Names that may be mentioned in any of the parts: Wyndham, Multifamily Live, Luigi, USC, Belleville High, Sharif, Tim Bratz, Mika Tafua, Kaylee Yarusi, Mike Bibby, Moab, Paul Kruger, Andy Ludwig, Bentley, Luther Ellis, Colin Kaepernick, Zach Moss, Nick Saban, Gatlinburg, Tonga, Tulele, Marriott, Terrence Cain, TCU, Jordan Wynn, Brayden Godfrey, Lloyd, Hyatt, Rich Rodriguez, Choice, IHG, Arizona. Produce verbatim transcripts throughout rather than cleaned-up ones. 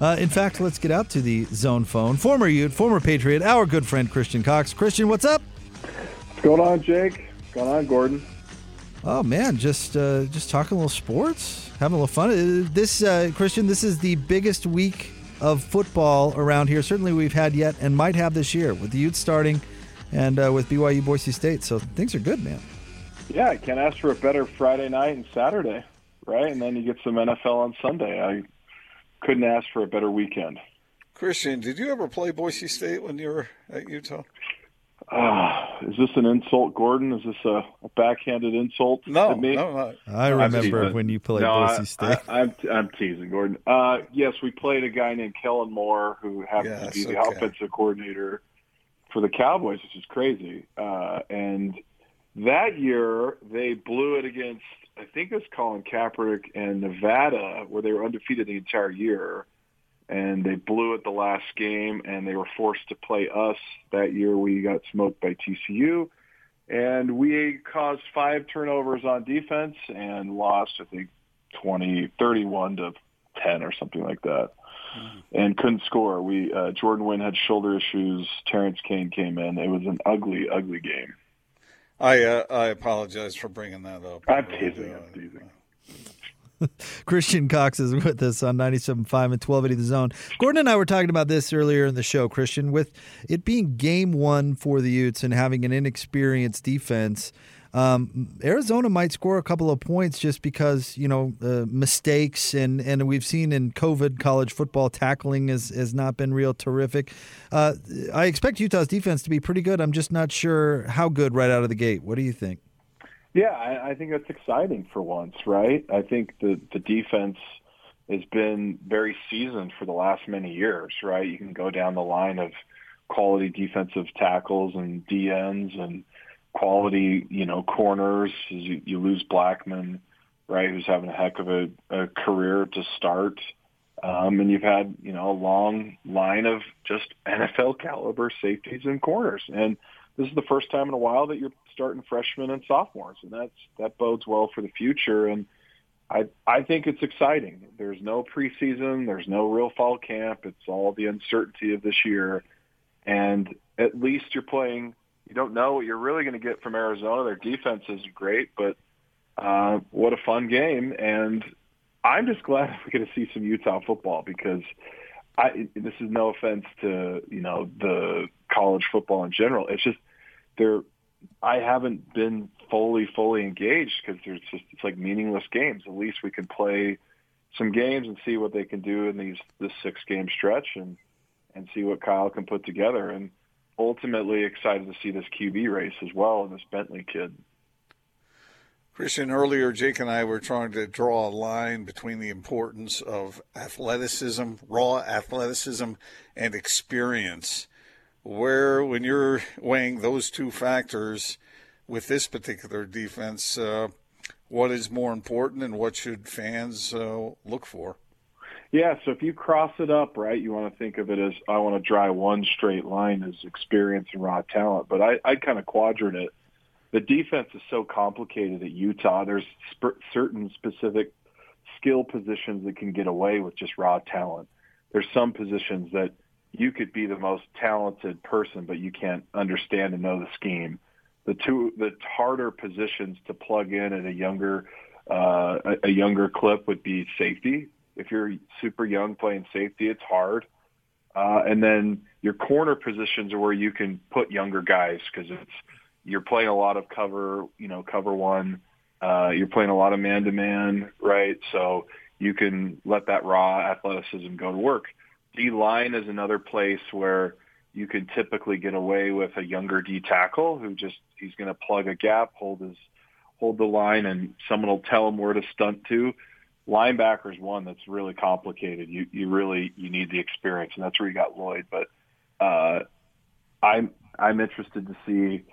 Uh, in fact, let's get out to the zone phone. Former Ute, former Patriot, our good friend Christian Cox. Christian, what's up? What's going on, Jake? What's going on, Gordon? Oh, man, just uh, just talking a little sports, having a little fun. This, uh, Christian, this is the biggest week of football around here. Certainly we've had yet and might have this year with the Utes starting and uh, with B Y U Boise State. So things are good, man. Yeah, I can't ask for a better Friday night and Saturday, right? And then you get some N F L on Sunday. I couldn't ask for a better weekend. Christian, did you ever play Boise State when you were at Utah? Uh, is this an insult, Gordon? Is this a, a backhanded insult? No, me? no, not. I remember when you played no, Boise State. I, I, I'm, I'm teasing, Gordon. Uh, yes, we played a guy named Kellen Moore who happened yes, to be the okay. offensive coordinator for the Cowboys, which is crazy. Uh, and that year, they blew it against, I think it was Colin Kaepernick and Nevada, where they were undefeated the entire year. And they blew it the last game, and they were forced to play us. That year we got smoked by T C U, and we caused five turnovers on defense and lost, I think, twenty, thirty-one to ten or something like that, mm-hmm. and couldn't score. We uh, Jordan Wynn had shoulder issues. Terrence Cain came in. It was an ugly, ugly game. I uh, I apologize for bringing that up. I'm teasing. I'm teasing. Christian Cox is with us on ninety-seven point five and twelve eighty The Zone. Gordon and I were talking about this earlier in the show, Christian, with it being game one for the Utes and having an inexperienced defense. Um, Arizona might score a couple of points just because, you know, uh, mistakes and, and we've seen in COVID college football tackling has, has not been real terrific. Uh, I expect Utah's defense to be pretty good. I'm just not sure how good right out of the gate. What do you think? Yeah, I, I think that's exciting for once, right? I think the, the defense has been very seasoned for the last many years, right? You can go down the line of quality defensive tackles and D Ns and quality, you know, corners. You, you lose Blackman, right, who's having a heck of a, a career to start. Um, and you've had, you know, a long line of just N F L caliber safeties and corners. And this is the first time in a while that you're starting freshmen and sophomores, and that's that bodes well for the future. And I I think it's exciting. There's no preseason. There's no real fall camp. It's all the uncertainty of this year. And at least you're playing. You don't know what you're really going to get from Arizona. Their defense isn't great, but uh, what a fun game. And I'm just glad we're going to see some Utah football because I, this is no offense to, you know, the college football in general. It's just they're – I haven't been fully, fully engaged because there's just it's like meaningless games. At least we can play some games and see what they can do in these this six game stretch and and see what Kyle can put together. And ultimately, excited to see this Q B race as well and this Bentley kid. Christian, earlier Jake and I were trying to draw a line between the importance of athleticism, raw athleticism, and experience. Where, when you're weighing those two factors with this particular defense, uh, what is more important and what should fans uh, look for? Yeah, so if you cross it up, right, you want to think of it as I want to draw one straight line as experience and raw talent, but I, I kind of quadrant it. The defense is so complicated at Utah. There's sp- certain specific skill positions that can get away with just raw talent. There's some positions that you could be the most talented person, but you can't understand and know the scheme. The two, the harder positions to plug in at a younger, uh, a younger clip would be safety. If you're super young playing safety, it's hard. Uh, and then your corner positions are where you can put younger guys because it's you're playing a lot of cover, you know, cover one. Uh, you're playing a lot of man-to-man, right? So you can let that raw athleticism go to work. D-line is another place where you can typically get away with a younger D-tackle who just he's going to plug a gap, hold his hold the line, and someone will tell him where to stunt to. Linebacker's one that's really complicated. You you really you need the experience, and that's where you got Lloyd. But uh, I'm I'm interested to see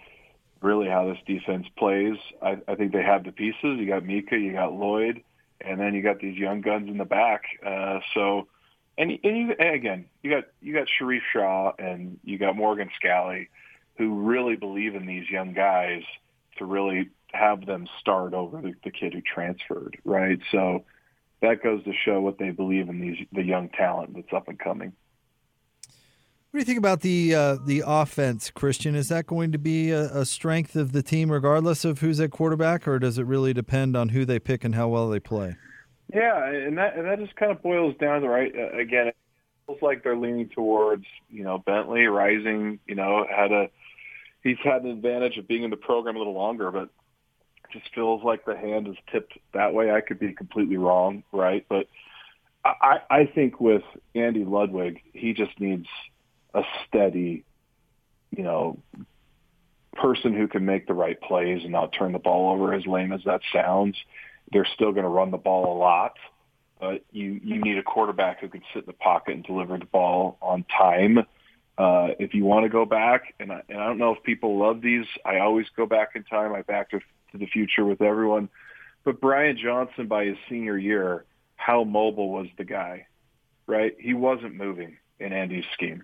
really how this defense plays. I, I think they have the pieces. You got Mika, you got Lloyd, and then you got these young guns in the back. Uh, so. And, and, you, and again, you got you got Sharif Shaw and you got Morgan Scally, who really believe in these young guys to really have them start over the, the kid who transferred, right? So that goes to show what they believe in these the young talent that's up and coming. What do you think about the uh, the offense, Christian? Is that going to be a, a strength of the team regardless of who's at quarterback, or does it really depend on who they pick and how well they play? Yeah, and that and that just kind of boils down to, right, uh, again, it feels like they're leaning towards, you know, Bentley, Rising, you know, had a he's had an advantage of being in the program a little longer, but it just feels like the hand is tipped that way. I could be completely wrong, right? But I, I think with Andy Ludwig, he just needs a steady, you know, person who can make the right plays and not turn the ball over. As lame as that sounds, they're still going to run the ball a lot, but you, you need a quarterback who can sit in the pocket and deliver the ball on time. Uh, if you want to go back, and I, and I don't know if people love these, I always go back in time. I back to, to the future with everyone. But Brian Johnson, by his senior year, how mobile was the guy, right? He wasn't moving in Andy's scheme.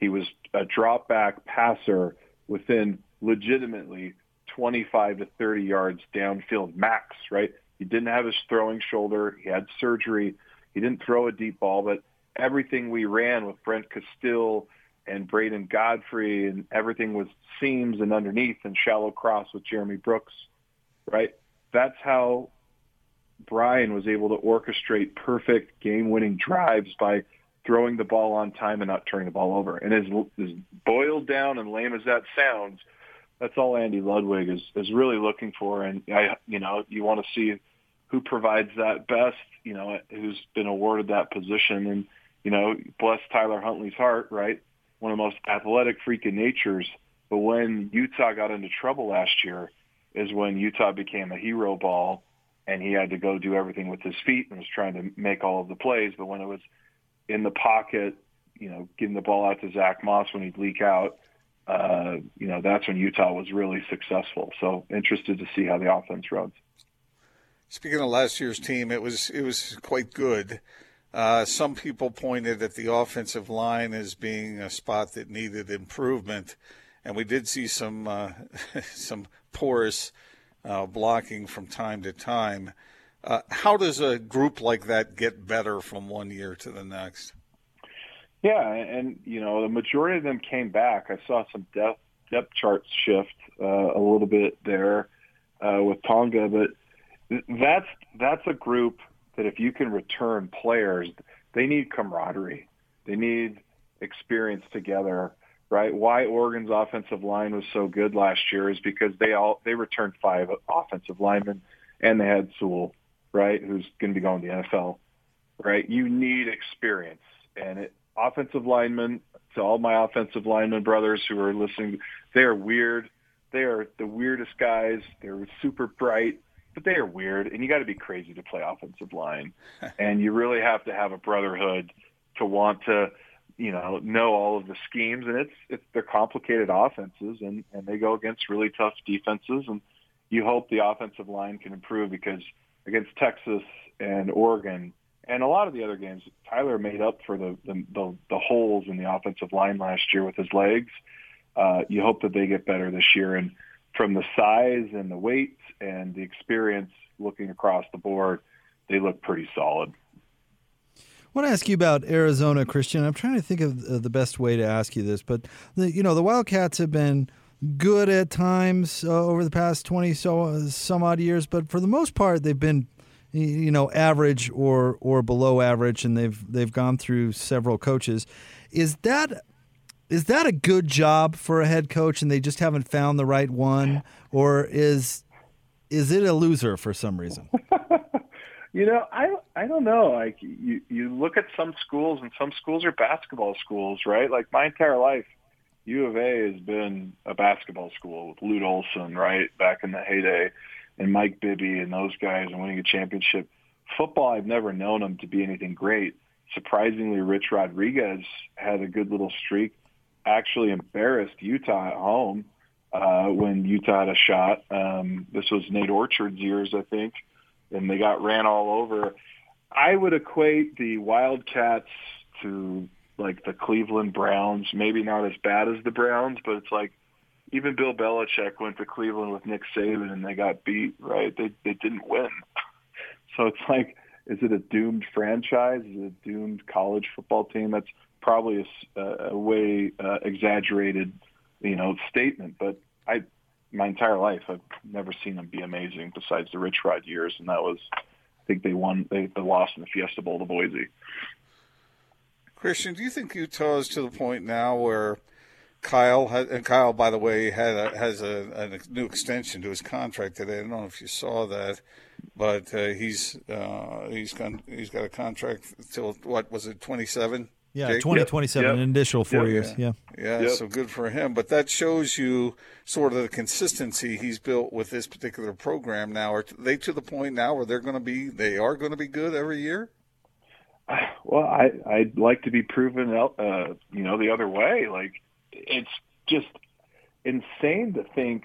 He was a drop-back passer within legitimately twenty-five to thirty yards downfield max, right? He didn't have his throwing shoulder. He had surgery. He didn't throw a deep ball, but everything we ran with Brent Castile and Brayden Godfrey and everything was seams and underneath and shallow cross with Jeremy Brooks, right? That's how Brian was able to orchestrate perfect game-winning drives by throwing the ball on time and not turning the ball over. And as, as boiled down and lame as that sounds, that's all Andy Ludwig is, is really looking for. And, I, you know, you want to see who provides that best, you know, who's been awarded that position. And, you know, bless Tyler Huntley's heart, right? One of the most athletic freaking natures. But when Utah got into trouble last year is when Utah became a hero ball and he had to go do everything with his feet and was trying to make all of the plays. But when it was in the pocket, you know, giving the ball out to Zach Moss when he'd leak out, uh, you know, that's when Utah was really successful. So interested to see how the offense runs. Speaking of last year's team, it was, it was quite good. Uh, some people pointed at the offensive line as being a spot that needed improvement, and we did see some uh, some porous uh, blocking from time to time. Uh, how does a group like that get better from one year to the next? Yeah, and, you know, the majority of them came back. I saw some depth, depth charts shift uh, a little bit there uh, with Tonga, but that's that's a group – that if you can return players, they need camaraderie. They need experience together, right? Why Oregon's offensive line was so good last year is because they all they returned five offensive linemen, and they had Sewell, right, who's going to be going to the N F L, right? You need experience. And it, offensive linemen, to all my offensive linemen brothers who are listening, they are weird. They are the weirdest guys. They're super bright. But they are weird, and you got to be crazy to play offensive line, and you really have to have a brotherhood to want to, you know, know all of the schemes. And it's it's they're complicated offenses, and, and they go against really tough defenses. And you hope the offensive line can improve because against Texas and Oregon and a lot of the other games, Tyler made up for the the, the, the holes in the offensive line last year with his legs. Uh, you hope that they get better this year, and from the size and the weight and the experience looking across the board, they look pretty solid. I want to ask you about Arizona, Christian. I'm trying to think of the best way to ask you this, but the, you know, the Wildcats have been good at times uh, over the past twenty so uh, some odd years, but for the most part, they've been, you know, average or or below average, and they've they've gone through several coaches. Is that Is that a good job for a head coach and they just haven't found the right one, or is is it a loser for some reason? you know, I I don't know. Like you, you look at some schools, and some schools are basketball schools, right? Like my entire life, U of A has been a basketball school with Lute Olson, right, back in the heyday, and Mike Bibby and those guys and winning a championship. Football, I've never known them to be anything great. Surprisingly, Rich Rodriguez had a good little streak. Actually embarrassed Utah at home uh, when Utah had a shot. Um, this was Nate Orchard's years, I think, and they got ran all over. I would equate the Wildcats to, like, the Cleveland Browns, maybe not as bad as the Browns, but it's like even Bill Belichick went to Cleveland with Nick Saban and they got beat, right? They, they didn't win. So it's like Is it a doomed franchise? Is it a doomed college football team? That's probably a, a way uh, exaggerated, you know, statement. But I, my entire life, I've never seen them be amazing besides the Rich Rod years, and that was, I think they won, they, they lost in the Fiesta Bowl to Boise. Christian, do you think Utah is to the point now where Kyle has, and Kyle, by the way, had a, has a, a new extension to his contract today. I don't know if you saw that, but uh, he's uh, he's got he's got a contract till what was it, twenty-seven? Yeah, Jake? twenty twenty-seven, yep. An initial four yep. years. Yeah, yeah. Yep. So good for him. But that shows you sort of the consistency he's built with this particular program. Now, are they to the point now where they're going to be? They are going to be good every year. Well, I, I'd like to be proven, uh, you know, the other way. Like, it's just insane to think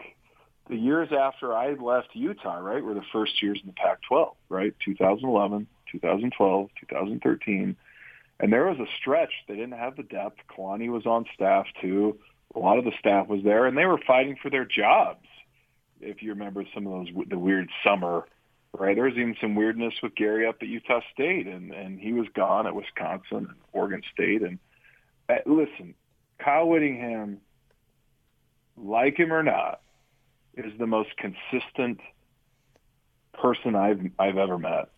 the years after I left Utah, right, were the first years in the Pac twelve, right, two thousand eleven, two thousand twelve, two thousand thirteen. And there was a stretch. They didn't have the depth. Kalani was on staff, too. A lot of the staff was there, and they were fighting for their jobs, if you remember some of those, the weird summer. Right, there was even some weirdness with Gary up at Utah State, and, and he was gone at Wisconsin and Oregon State. And uh, listen, Kyle Whittingham, like him or not, is the most consistent person I've I've ever met.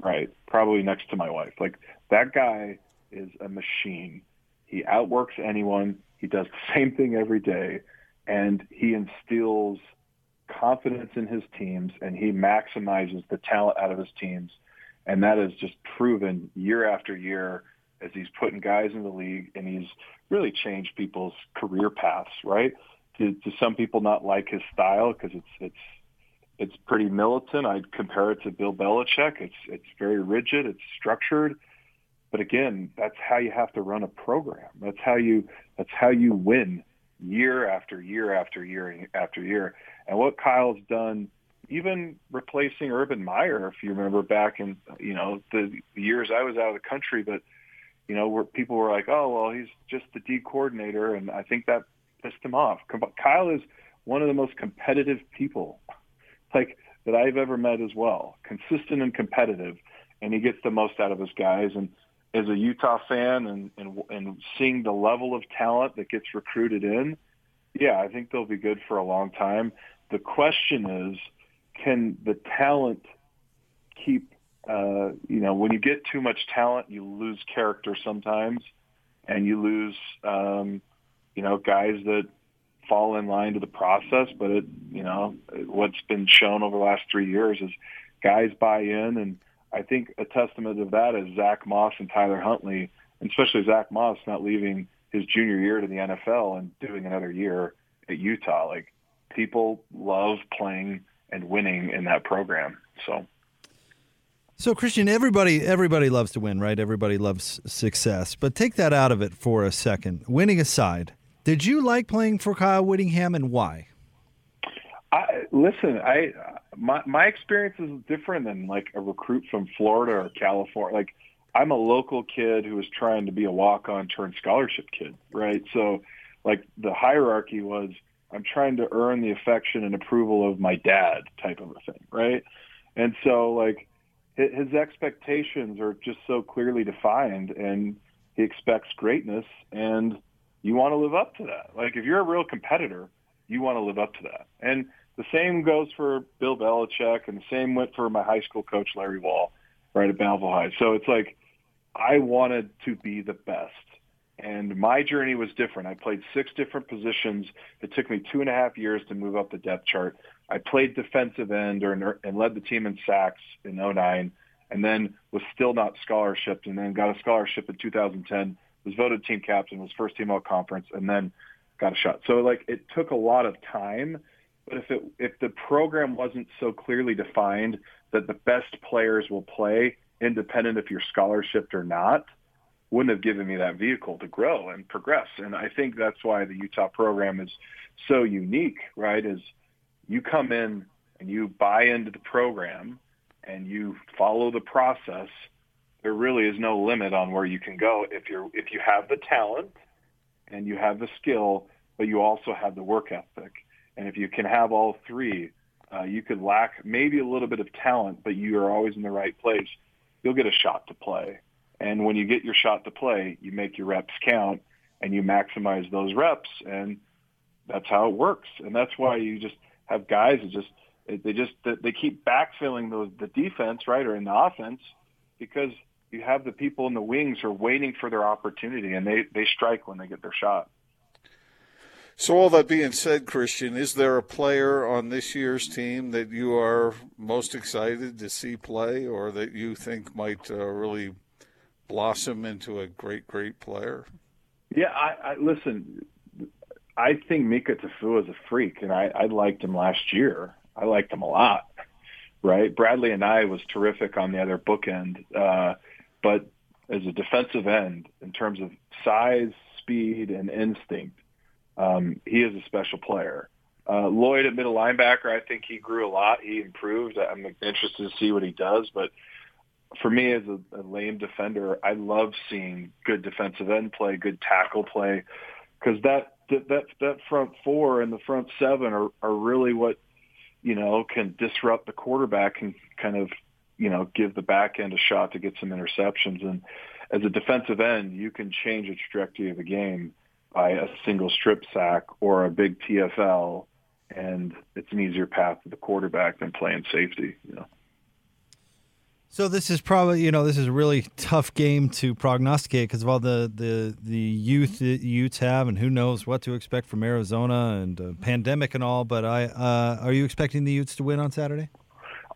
Right, probably next to my wife. Like, that guy is a machine. He outworks anyone. He does the same thing every day, and he instills confidence in his teams, and he maximizes the talent out of his teams, and that is just proven year after year as he's putting guys in the league, and he's really changed people's career paths, right? To, to some people not like his style because it's it's it's pretty militant. I'd compare it to Bill Belichick. It's it's very rigid. It's structured. But again, that's how you have to run a program. That's how you that's how you win year after year after year after year. And what Kyle's done, even replacing Urban Meyer, if you remember back in, you know, the years I was out of the country, but, you know, where people were like, oh, well, he's just the D coordinator, and I think that pissed him off. Kyle is one of the most competitive people, like, that I've ever met as well, consistent and competitive, and he gets the most out of his guys. And as a Utah fan and, and, and seeing the level of talent that gets recruited in, yeah, I think they'll be good for a long time. The question is, can the talent keep, uh, you know, when you get too much talent, you lose character sometimes, and you lose, um, you know, guys that fall in line to the process. But, it, you know, what's been shown over the last three years is guys buy in, and I think a testament of that is Zach Moss and Tyler Huntley, and especially Zach Moss not leaving his junior year to the N F L and doing another year at Utah. Like, people love playing and winning in that program. So, so Christian, everybody, everybody loves to win, right? Everybody loves success, but take that out of it for a second. Winning aside, did you like playing for Kyle Whittingham, and why? I, listen, I, my, my experience is different than like a recruit from Florida or California. Like, I'm a local kid who was trying to be a walk-on turned scholarship kid, right? So, like, the hierarchy was, I'm trying to earn the affection and approval of my dad type of a thing, right? And so, like, his expectations are just so clearly defined, and he expects greatness, and you want to live up to that. Like, if you're a real competitor, you want to live up to that. And the same goes for Bill Belichick, and the same went for my high school coach, Larry Wall, right at Belleville High. So it's like, I wanted to be the best, and my journey was different. I played six different positions. It took me two and a half years to move up the depth chart. I played defensive end or, and led the team in sacks in oh nine, and then was still not scholarshiped, and then got a scholarship in two thousand ten, was voted team captain, was first team all-conference, and then got a shot. So, like, it took a lot of time, but if, it, if the program wasn't so clearly defined that the best players will play independent if you're scholarshiped or not, wouldn't have given me that vehicle to grow and progress. And I think that's why the Utah program is so unique, right? Is you come in and you buy into the program and you follow the process. There really is no limit on where you can go if you're if you have the talent and you have the skill, but you also have the work ethic. And if you can have all three, uh, you could lack maybe a little bit of talent, but you are always in the right place. you'll get a shot to play. And when you get your shot to play, you make your reps count and you maximize those reps. And that's how it works. And that's why you just have guys that just, they just, they keep backfilling those, the defense, right, or in the offense, because you have the people in the wings who are waiting for their opportunity, and they, they strike when they get their shot. So all that being said, Christian, is there a player on this year's team that you are most excited to see play, or that you think might uh, really blossom into a great, great player? Yeah, I, I listen, I think Mika Tafua is a freak, and I, I liked him last year. I liked him a lot, right? Bradley and I was terrific on the other bookend, uh, but as a defensive end, in terms of size, speed, and instinct, Um, he is a special player. Uh, Lloyd at middle linebacker, I think he grew a lot. He improved. I'm interested to see what he does. But for me, as a, a lame defender, I love seeing good defensive end play, good tackle play, because that, that that front four and the front seven are, are really what, you know, can disrupt the quarterback and kind of, you know, give the back end a shot to get some interceptions. And as a defensive end, you can change the trajectory of a game by a single strip sack or a big T F L, and it's an easier path to the quarterback than playing safety, you know. So this is probably, you know, this is a really tough game to prognosticate because of all the, the, the youth that Utes have, and who knows what to expect from Arizona and uh, pandemic and all, but I uh, are you expecting the Utes to win on Saturday?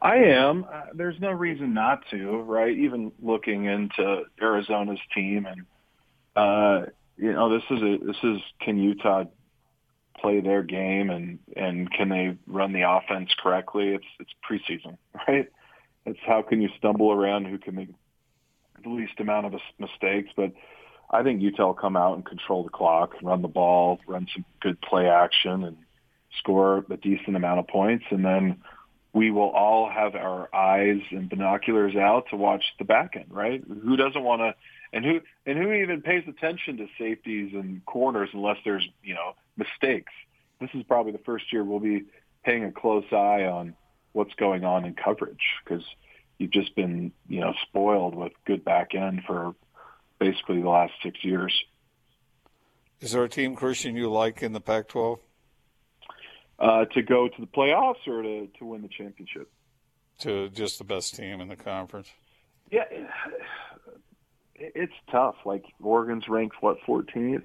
I am. Uh, there's no reason not to, right? Even looking into Arizona's team and uh you know, this is a, this is can Utah play their game and, and can they run the offense correctly? It's it's preseason, right? It's how can you stumble around, who can make the least amount of mistakes. But I think Utah will come out and control the clock, run the ball, run some good play action, and score a decent amount of points. And then we will all have our eyes and binoculars out to watch the back end, right? Who doesn't want to? And who and who even pays attention to safeties and corners unless there's, you know, mistakes? This is probably the first year we'll be paying a close eye on what's going on in coverage, because you've just been, you know, spoiled with good back end for basically the last six years. Is there a team, Christian, you like in the Pac twelve? Uh, to go to the playoffs or to, to win the championship? To just the best team in the conference. Yeah. It's tough. Like, Oregon's ranked, what, fourteenth?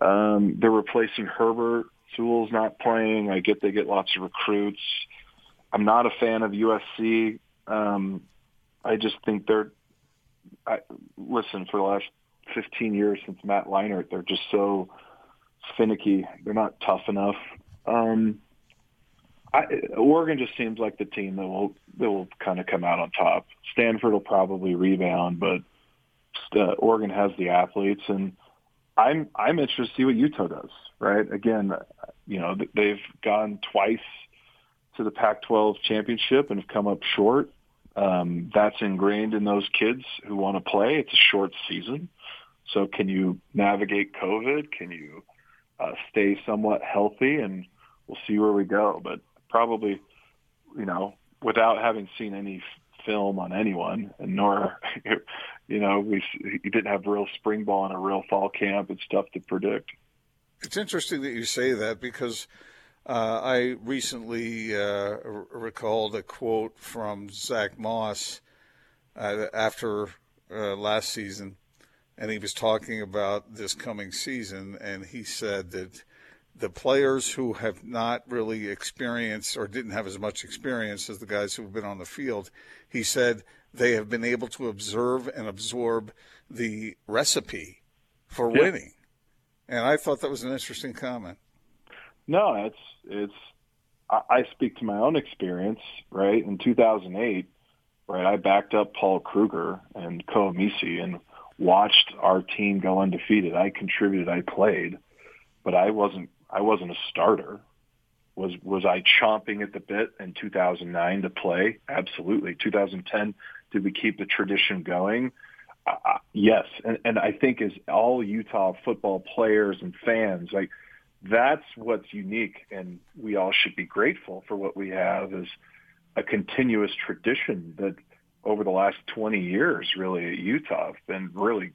Um, they're replacing Herbert. Sewell's not playing. I get they get lots of recruits. I'm not a fan of U S C. Um, I just think they're I, – listen, for the last fifteen years since Matt Leinart, they're just so finicky. They're not tough enough. Um, I, Oregon just seems like the team that will, that will kind of come out on top. Stanford will probably rebound, but – Uh, Oregon has the athletes, and I'm I'm interested to see what Utah does. Right? Again, you know, they've gone twice to the Pac twelve championship and have come up short. Um, that's ingrained in those kids who want to play. It's a short season, so can you navigate COVID? Can you uh, stay somewhat healthy? And we'll see where we go. But probably, you know, without having seen any film on anyone, and nor, you know, we you didn't have real spring ball and a real fall camp. It's tough to predict. It's interesting that you say that, because uh, I recently uh, recalled a quote from Zach Moss uh, after uh, last season, and he was talking about this coming season, and he said that the players who have not really experienced or didn't have as much experience as the guys who have been on the field, he said they have been able to observe and absorb the recipe for yeah. winning. And I thought that was an interesting comment. No, it's, it's, I, I speak to my own experience, right? In two thousand eight, right, I backed up Paul Kruger and Kohamisi and watched our team go undefeated. I contributed, I played, but I wasn't, I wasn't a starter. Was was I chomping at the bit in two thousand nine to play? Absolutely. two thousand ten, did we keep the tradition going? Uh, yes. And, and I think as all Utah football players and fans, like, that's what's unique, and we all should be grateful for what we have, is a continuous tradition that over the last twenty years, really, at Utah have been really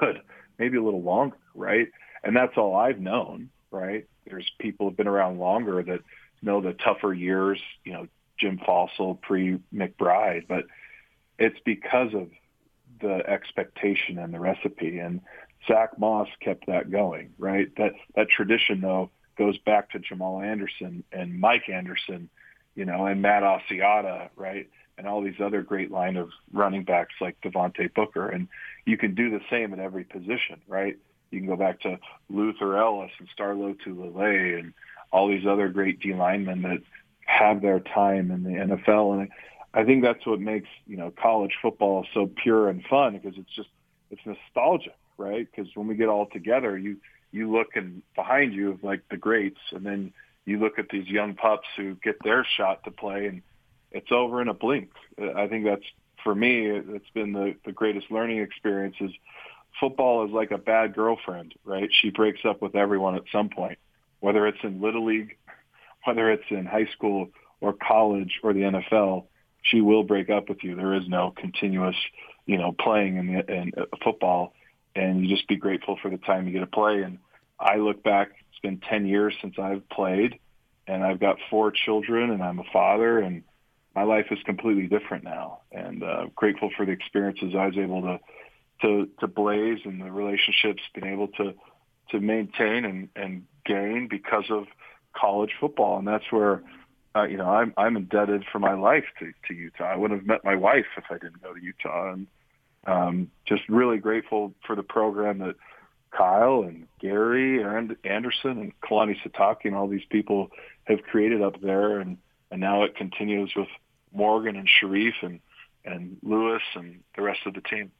good, maybe a little longer, right? And that's all I've known, right? There's people who've been around longer that know the tougher years, you know, Jim Fossil, pre-McBride, but it's because of the expectation and the recipe. And Zach Moss kept that going, right? That that tradition, though, goes back to Jamal Anderson and Mike Anderson, you know, and Matt Asiata, right? And all these other great line of running backs like Devontae Booker. And you can do the same at every position, right? You can go back to Luther Ellis and Starlo Tulele and all these other great D linemen that have their time in the N F L. And I think that's what makes, you know, college football so pure and fun, because it's just, it's nostalgia, right? Because when we get all together, you, you look and behind you of like the greats, and then you look at these young pups who get their shot to play, and it's over in a blink. I think that's, for me, it's been the, the greatest learning experience is football is like a bad girlfriend, right? She breaks up with everyone at some point, whether it's in Little League, whether it's in high school or college or the N F L, she will break up with you. There is no continuous, you know, playing in, the, in football, and you just be grateful for the time you get to play. And I look back, it's been ten years since I've played, and I've got four children, and I'm a father, and my life is completely different now. And uh, grateful for the experiences I was able to, to, to blaze, and the relationships been able to, to maintain and, and gain because of college football. And that's where, uh, you know, I'm, I'm indebted for my life to, to Utah. I wouldn't have met my wife if I didn't go to Utah. And um, just really grateful for the program that Kyle and Gary and Anderson and Kalani Sitake and all these people have created up there. And, and now it continues with Morgan and Sharif and, and Lewis and the rest of the team.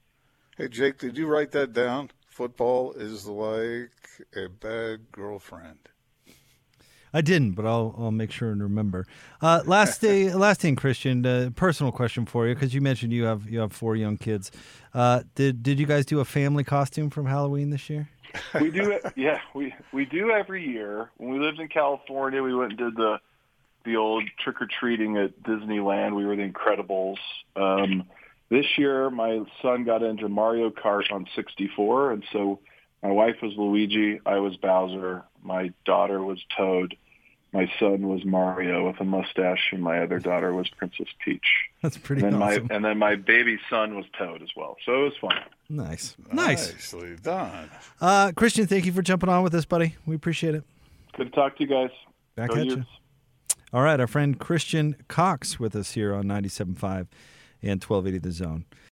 Hey, Jake, did you write that down? Football is like a bad girlfriend. I didn't, but I'll I'll make sure and remember. Uh, last day, last thing, Christian. Uh, personal question for you, because you mentioned you have you have four young kids. Uh, did did you guys do a family costume from Halloween this year? We do, yeah. We we do every year. When we lived in California, we went and did the the old trick or treating at Disneyland. We were the Incredibles. Um, this year, my son got into Mario Kart on sixty-four, and so my wife was Luigi, I was Bowser, my daughter was Toad. My son was Mario with a mustache, and my other daughter was Princess Peach. That's pretty and awesome. My, and then my baby son was Toad as well. So it was fun. Nice. Nice. Nicely done. Uh, Christian, thank you for jumping on with us, buddy. We appreciate it. Good to talk to you guys. Back Go at you. All right, our friend Christian Cox with us here on ninety-seven point five and twelve eighty The Zone.